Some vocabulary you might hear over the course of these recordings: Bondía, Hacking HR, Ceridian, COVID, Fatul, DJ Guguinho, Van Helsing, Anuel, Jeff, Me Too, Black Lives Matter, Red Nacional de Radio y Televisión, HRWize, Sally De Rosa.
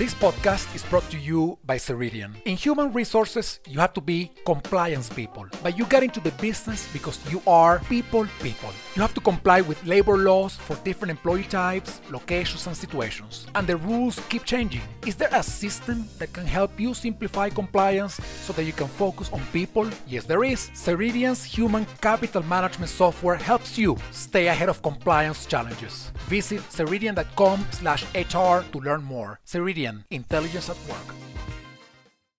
This podcast is brought to you by Ceridian. In human resources, you have to be compliance people, but you get into the business because you are people. You have to comply with labor laws for different employee types, locations, and situations. And the rules keep changing. Is there a system that can help you simplify compliance so that you can focus on people? Yes, there is. Ceridian's human capital management software helps you stay ahead of compliance challenges. Visit ceridian.com/HR to learn more. Ceridian. Intelligence at work.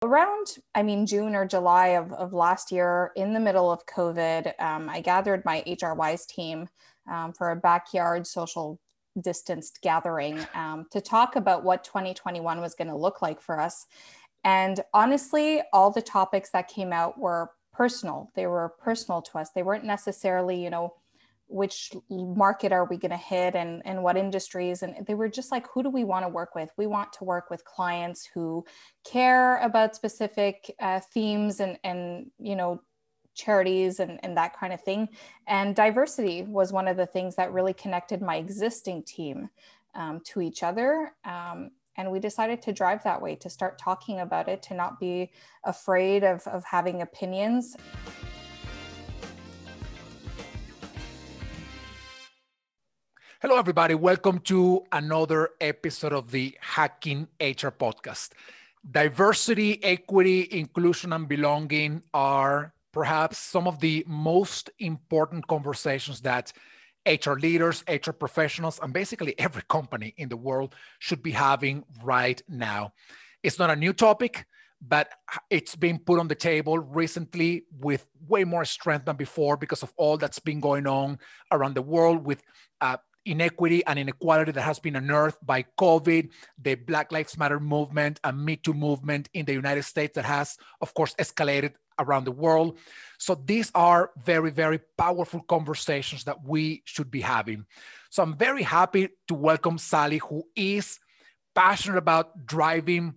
Around, June or July of last year, in the middle of COVID, I gathered my HRWize team for a backyard social distanced gathering to talk about what 2021 was going to look like for us. And honestly, all the topics that came out were personal. They were personal to us. They weren't necessarily, which market are we going to hit and what industries? And they were just like, who do we want to work with? We want to work with clients who care about specific themes and charities and that kind of thing. And diversity was one of the things that really connected my existing team to each other. And we decided to drive that way, to start talking about it, to not be afraid of having opinions. Hello, everybody. Welcome to another episode of the Hacking HR podcast. Diversity, equity, inclusion, and belonging are perhaps some of the most important conversations that HR leaders, HR professionals, and basically every company in the world should be having right now. It's not a new topic, but it's been put on the table recently with way more strength than before because of all that's been going on around the world with inequity and inequality that has been unearthed by COVID, the Black Lives Matter movement and Me Too movement in the United States that has, of course, escalated around the world. So these are very, very powerful conversations that we should be having. So I'm very happy to welcome Sally, who is passionate about driving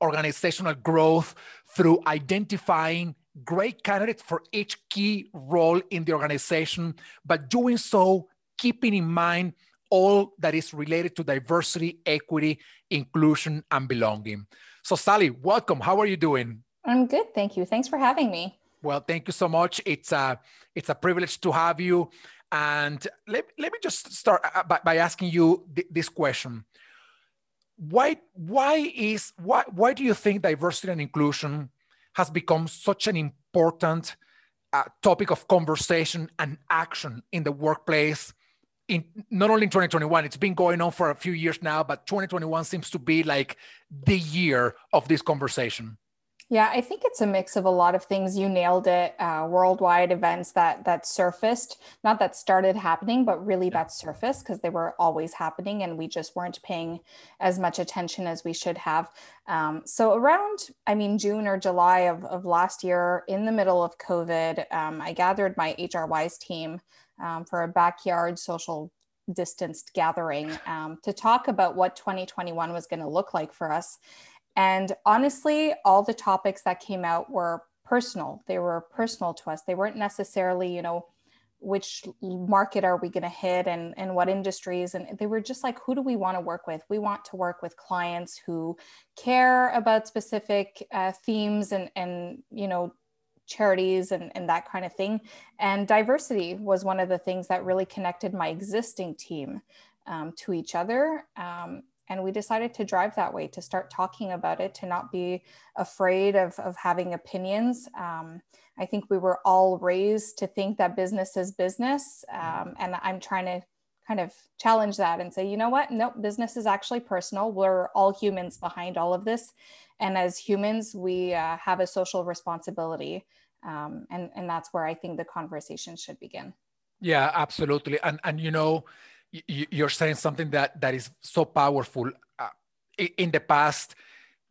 organizational growth through identifying great candidates for each key role in the organization, but doing so keeping in mind all that is related to diversity, equity, inclusion, and belonging. So Sally, welcome. How are you doing? I'm good, thank you. Thanks for having me. Well, thank you so much. It's a privilege to have you. And let me just start by asking you this question. Why do you think diversity and inclusion has become such an important topic of conversation and action in the workplace? In not only in 2021, it's been going on for a few years now, but 2021 seems to be like the year of this conversation. Yeah, I think it's a mix of a lot of things. You nailed it. Worldwide events that surfaced, not that started happening, but really that surfaced because they were always happening and we just weren't paying as much attention as we should have. So around, June or July of last year, in the middle of COVID, I gathered my HRWize team for a backyard social distanced gathering to talk about what 2021 was going to look like for us. And honestly, all the topics that came out were personal. They were personal to us. They weren't necessarily, which market are we going to hit and what industries? And they were just like, who do we want to work with? We want to work with clients who care about specific themes and charities and that kind of thing. And diversity was one of the things that really connected my existing team to each other. And we decided to drive that way, to start talking about it, to not be afraid of having opinions. I think we were all raised to think that business is business. And I'm trying to kind of challenge that and say, you know what? No, business is actually personal. We're all humans behind all of this. And as humans, we have a social responsibility. And that's where I think the conversation should begin. Yeah, absolutely. And you're saying something that is so powerful. In the past,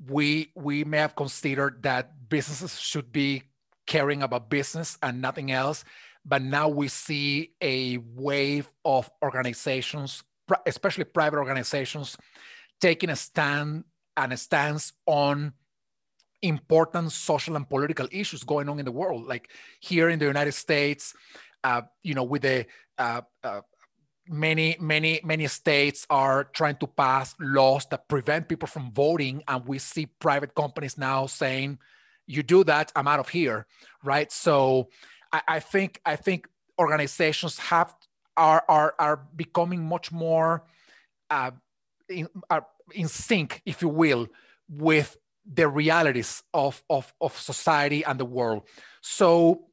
we may have considered that businesses should be caring about business and nothing else, but now we see a wave of organizations, especially private organizations, taking a stance on important social and political issues going on in the world. Like here in the United States, with the many states are trying to pass laws that prevent people from voting, and we see private companies now saying, "You do that, I'm out of here," right? So I think organizations are becoming much more in sync, if you will, with the realities of society and the world. So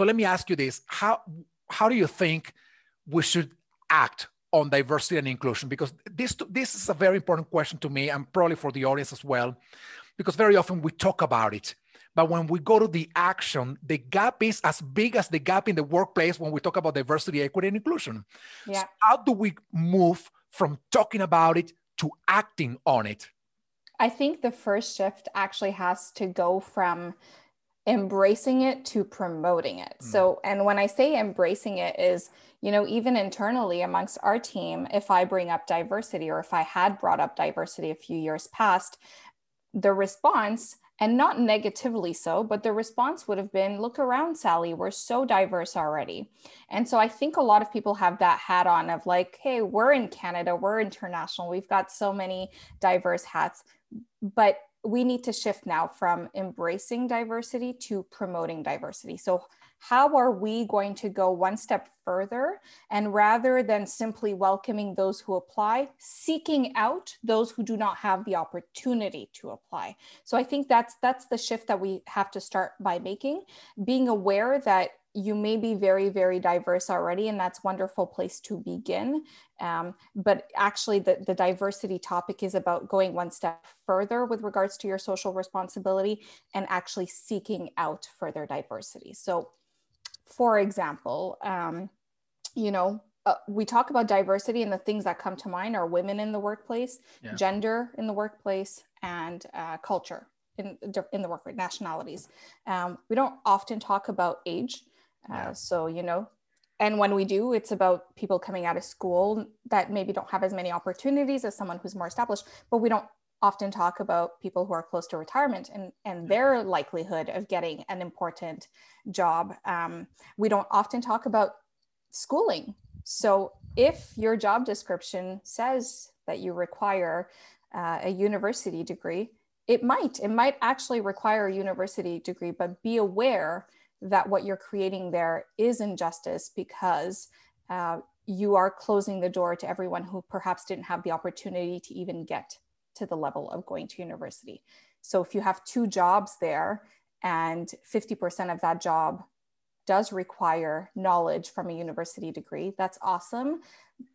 let me ask you this: how do you think we should act on diversity and inclusion? Because this is a very important question to me, and probably for the audience as well, because very often we talk about it, but when we go to the action, the gap is as big as the gap in the workplace when we talk about diversity, equity, and inclusion. Yeah. So how do we move from talking about it to acting on it? I think the first shift actually has to go from embracing it to promoting it. Mm. So, and when I say embracing it is, you know, even internally amongst our team, if I bring up diversity, or if I had brought up diversity a few years past, the response, and not negatively so, but the response would have been, "Look around, Sally, we're so diverse already." And so I think a lot of people have that hat on of like, "Hey, we're in Canada, we're international, we've got so many diverse hats," but we need to shift now from embracing diversity to promoting diversity. So how are we going to go one step further, and rather than simply welcoming those who apply, seeking out those who do not have the opportunity to apply? So I think that's the shift that we have to start by making, being aware that you may be very, very diverse already, and that's a wonderful place to begin. But actually the diversity topic is about going one step further with regards to your social responsibility and actually seeking out further diversity. So for example, you know, we talk about diversity, and the things that come to mind are women in the workplace, yeah, gender in the workplace, and culture in the workplace, nationalities. We don't often talk about age. Yeah. So, you know, and when we do, it's about people coming out of school that maybe don't have as many opportunities as someone who's more established, but we don't often talk about people who are close to retirement and their likelihood of getting an important job. We don't often talk about schooling. So if your job description says that you require a university degree, it might actually require a university degree, but be aware that what you're creating there is injustice, because you are closing the door to everyone who perhaps didn't have the opportunity to even get to the level of going to university. So if you have two jobs there and 50% of that job does require knowledge from a university degree, that's awesome.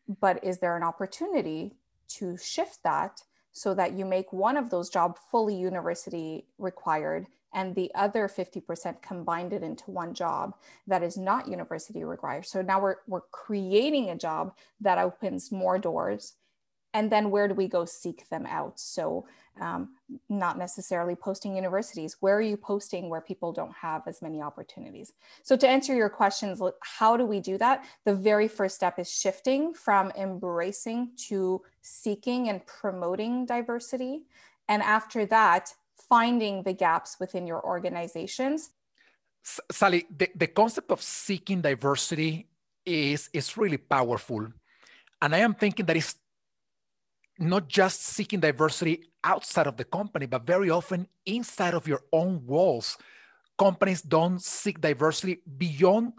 But is there an opportunity to shift that so that you make one of those jobs fully university required, and the other 50% combined it into one job that is not university required? So now we're creating a job that opens more doors, and then where do we go seek them out? So not necessarily posting universities. Where are you posting where people don't have as many opportunities? So to answer your questions, how do we do that? The very first step is shifting from embracing to seeking and promoting diversity. And after that, finding the gaps within your organizations. Sally, the concept of seeking diversity is really powerful. And I am thinking that it's not just seeking diversity outside of the company, but very often inside of your own walls. Companies don't seek diversity beyond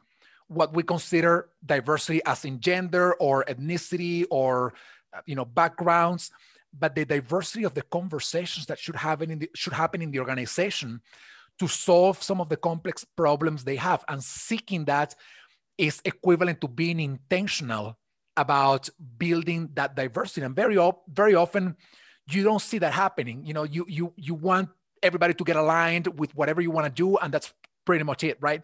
what we consider diversity as in gender or ethnicity or, you know, backgrounds, but the diversity of the conversations that should happen in the organization to solve some of the complex problems they have. And seeking that is equivalent to being intentional about building that diversity. And very often you don't see that happening. You know, you want everybody to get aligned with whatever you want to do, and that's pretty much it, right?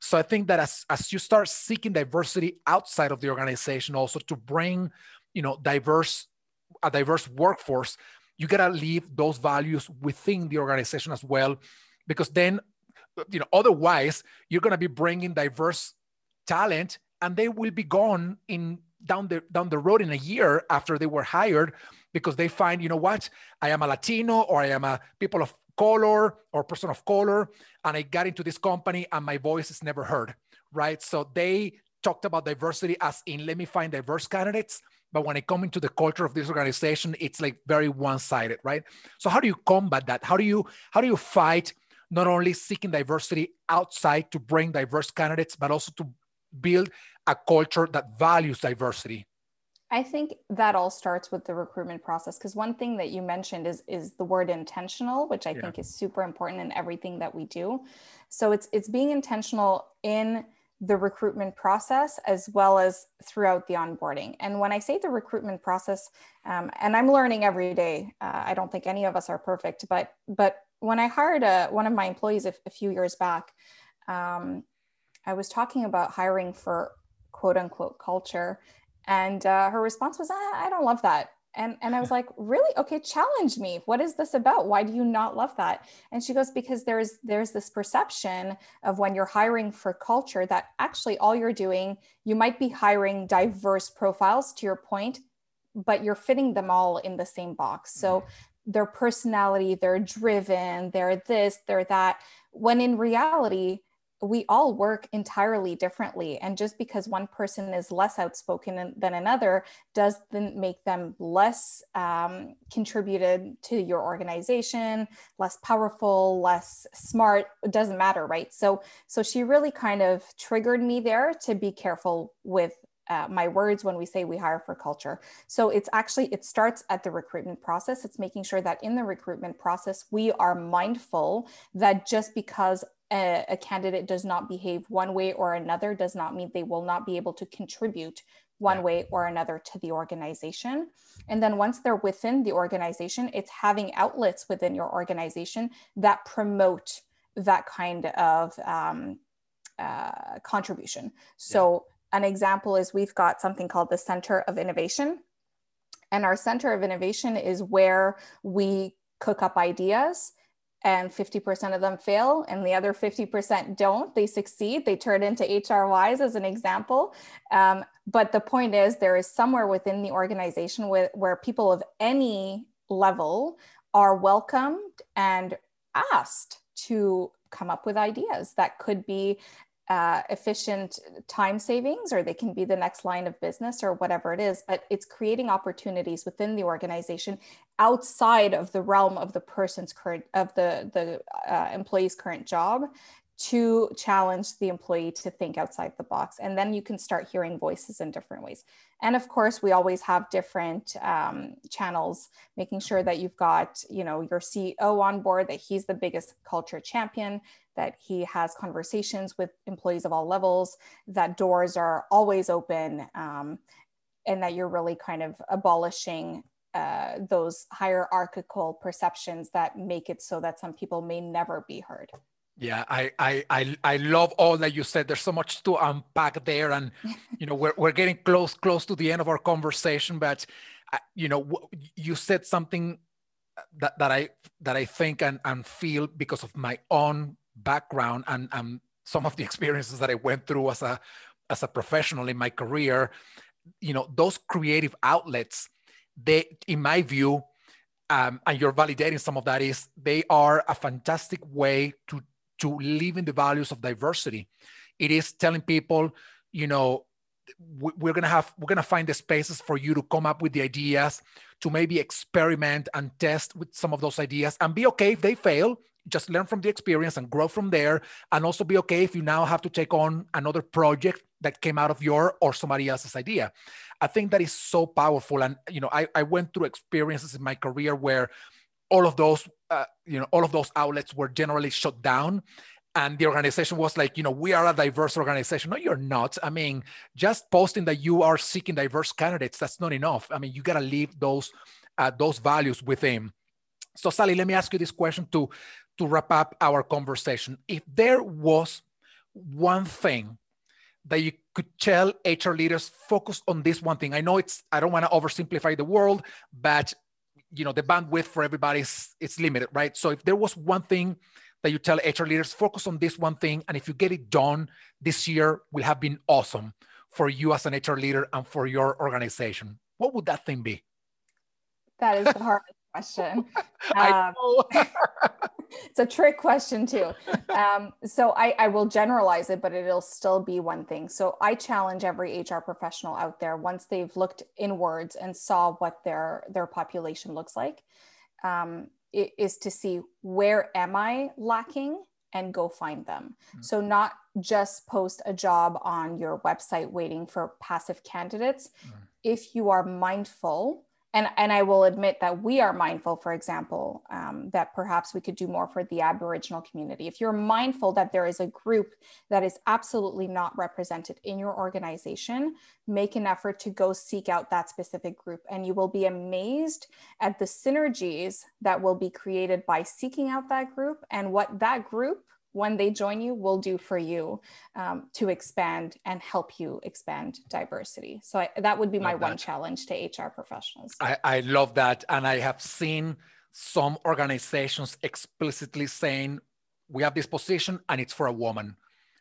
So I think that as you start seeking diversity outside of the organization, also to bring, you know, a diverse workforce, you gotta leave those values within the organization as well, because then, you know, otherwise you're gonna be bringing diverse talent, and they will be gone down the road in a year after they were hired, because they find, you know what, I am a Latino, or I am a people of color or person of color, and I got into this company and my voice is never heard, right? So they talked about diversity as in, let me find diverse candidates. But when it comes into the culture of this organization, it's like very one-sided, right? So how do you combat that? How do you fight not only seeking diversity outside to bring diverse candidates, but also to build a culture that values diversity? I think that all starts with the recruitment process, because one thing that you mentioned is the word intentional, which I think is super important in everything that we do. So it's being intentional in the recruitment process as well as throughout the onboarding. And when I say the recruitment process, and I'm learning every day, I don't think any of us are perfect, but when I hired one of my employees a few years back, I was talking about hiring for quote unquote culture. And her response was, I don't love that. And I was like, really? Okay, challenge me. What is this about? Why do you not love that? And she goes, because there's this perception of when you're hiring for culture that actually all you're doing, you might be hiring diverse profiles to your point, but you're fitting them all in the same box. So their personality, they're driven, they're this, they're that, when in reality, we all work entirely differently. And just because one person is less outspoken than another doesn't make them less contributed to your organization, less powerful, less smart. It doesn't matter, right? So she really kind of triggered me there to be careful with my words when we say we hire for culture. So it starts at the recruitment process. It's making sure that in the recruitment process, we are mindful that just because a candidate does not behave one way or another does not mean they will not be able to contribute one way or another to the organization. And then once they're within the organization, it's having outlets within your organization that promote that kind of contribution. So an example is we've got something called the Center of Innovation. And our Center of Innovation is where we cook up ideas, and 50% of them fail and the other 50% don't. They succeed, they turn into HRWize as an example. But the point is there is somewhere within the organization where people of any level are welcomed and asked to come up with ideas that could be efficient time savings, or they can be the next line of business or whatever it is, but it's creating opportunities within the organization outside of the realm of the person's current, of the employee's current job, to challenge the employee to think outside the box. And then you can start hearing voices in different ways. And of course, we always have different channels, making sure that you've got, your CEO on board, that he's the biggest culture champion, that he has conversations with employees of all levels, that doors are always open, and that you're really kind of abolishing those hierarchical perceptions that make it so that some people may never be heard. Yeah, I love all that you said. There's so much to unpack there, and we're getting close to the end of our conversation. But you said something that I think and feel because of my own background and some of the experiences that I went through as a professional in my career. Those creative outlets, they, in my view, and you're validating some of that, is they are a fantastic way to live in the values of diversity. It is telling people, we're gonna find the spaces for you to come up with the ideas, to maybe experiment and test with some of those ideas, and be okay if they fail. Just learn from the experience and grow from there. And also be okay if you now have to take on another project that came out of your or somebody else's idea. I think that is so powerful. And I went through experiences in my career where all of those outlets were generally shut down, and the organization was like, we are a diverse organization. No, you're not. I mean, just posting that you are seeking diverse candidates, that's not enough. I mean, you got to leave those values within. So Sally, let me ask you this question to wrap up our conversation. If there was one thing that you could tell HR leaders, focus on this one thing. I know I don't want to oversimplify the world, but the bandwidth for everybody is limited, right? So if there was one thing that you tell HR leaders, focus on this one thing, and if you get it done, this year will have been awesome for you as an HR leader and for your organization, what would that thing be? That is the hardest question. It's a trick question too. So I will generalize it, but it'll still be one thing. So I challenge every HR professional out there, once they've looked inwards and saw what their population looks like, is to see, where am I lacking, and go find them. Mm-hmm. So not just post a job on your website waiting for passive candidates. Mm-hmm. If you are mindful, and I will admit that we are mindful, for example, that perhaps we could do more for the Aboriginal community. If you're mindful that there is a group that is absolutely not represented in your organization, make an effort to go seek out that specific group. And you will be amazed at the synergies that will be created by seeking out that group, and what that group, when they join you, will do for you to expand and help you expand diversity. So that would be my one challenge to HR professionals. I love that. And I have seen some organizations explicitly saying, we have this position and it's for a woman.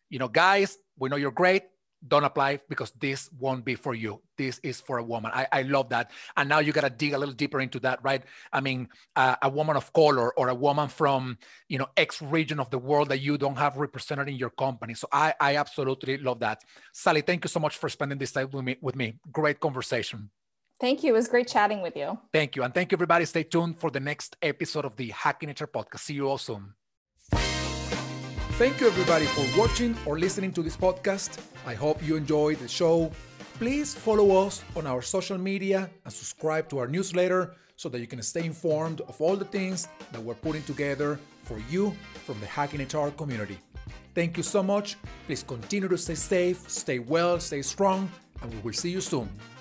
You know, guys, we know you're great. Don't apply, because this won't be for you. This is for a woman. I love that. And now you got to dig a little deeper into that, right? I mean, a woman of color, or a woman from, you know, X region of the world that you don't have represented in your company. So I absolutely love that. Sally, thank you so much for spending this time with me. Great conversation. Thank you. It was great chatting with you. Thank you. And thank you, everybody. Stay tuned for the next episode of the Hacking HR podcast. See you all soon. Thank you, everybody, for watching or listening to this podcast. I hope you enjoyed the show. Please follow us on our social media and subscribe to our newsletter so that you can stay informed of all the things that we're putting together for you from the Hacking HR community. Thank you so much. Please continue to stay safe, stay well, stay strong, and we will see you soon.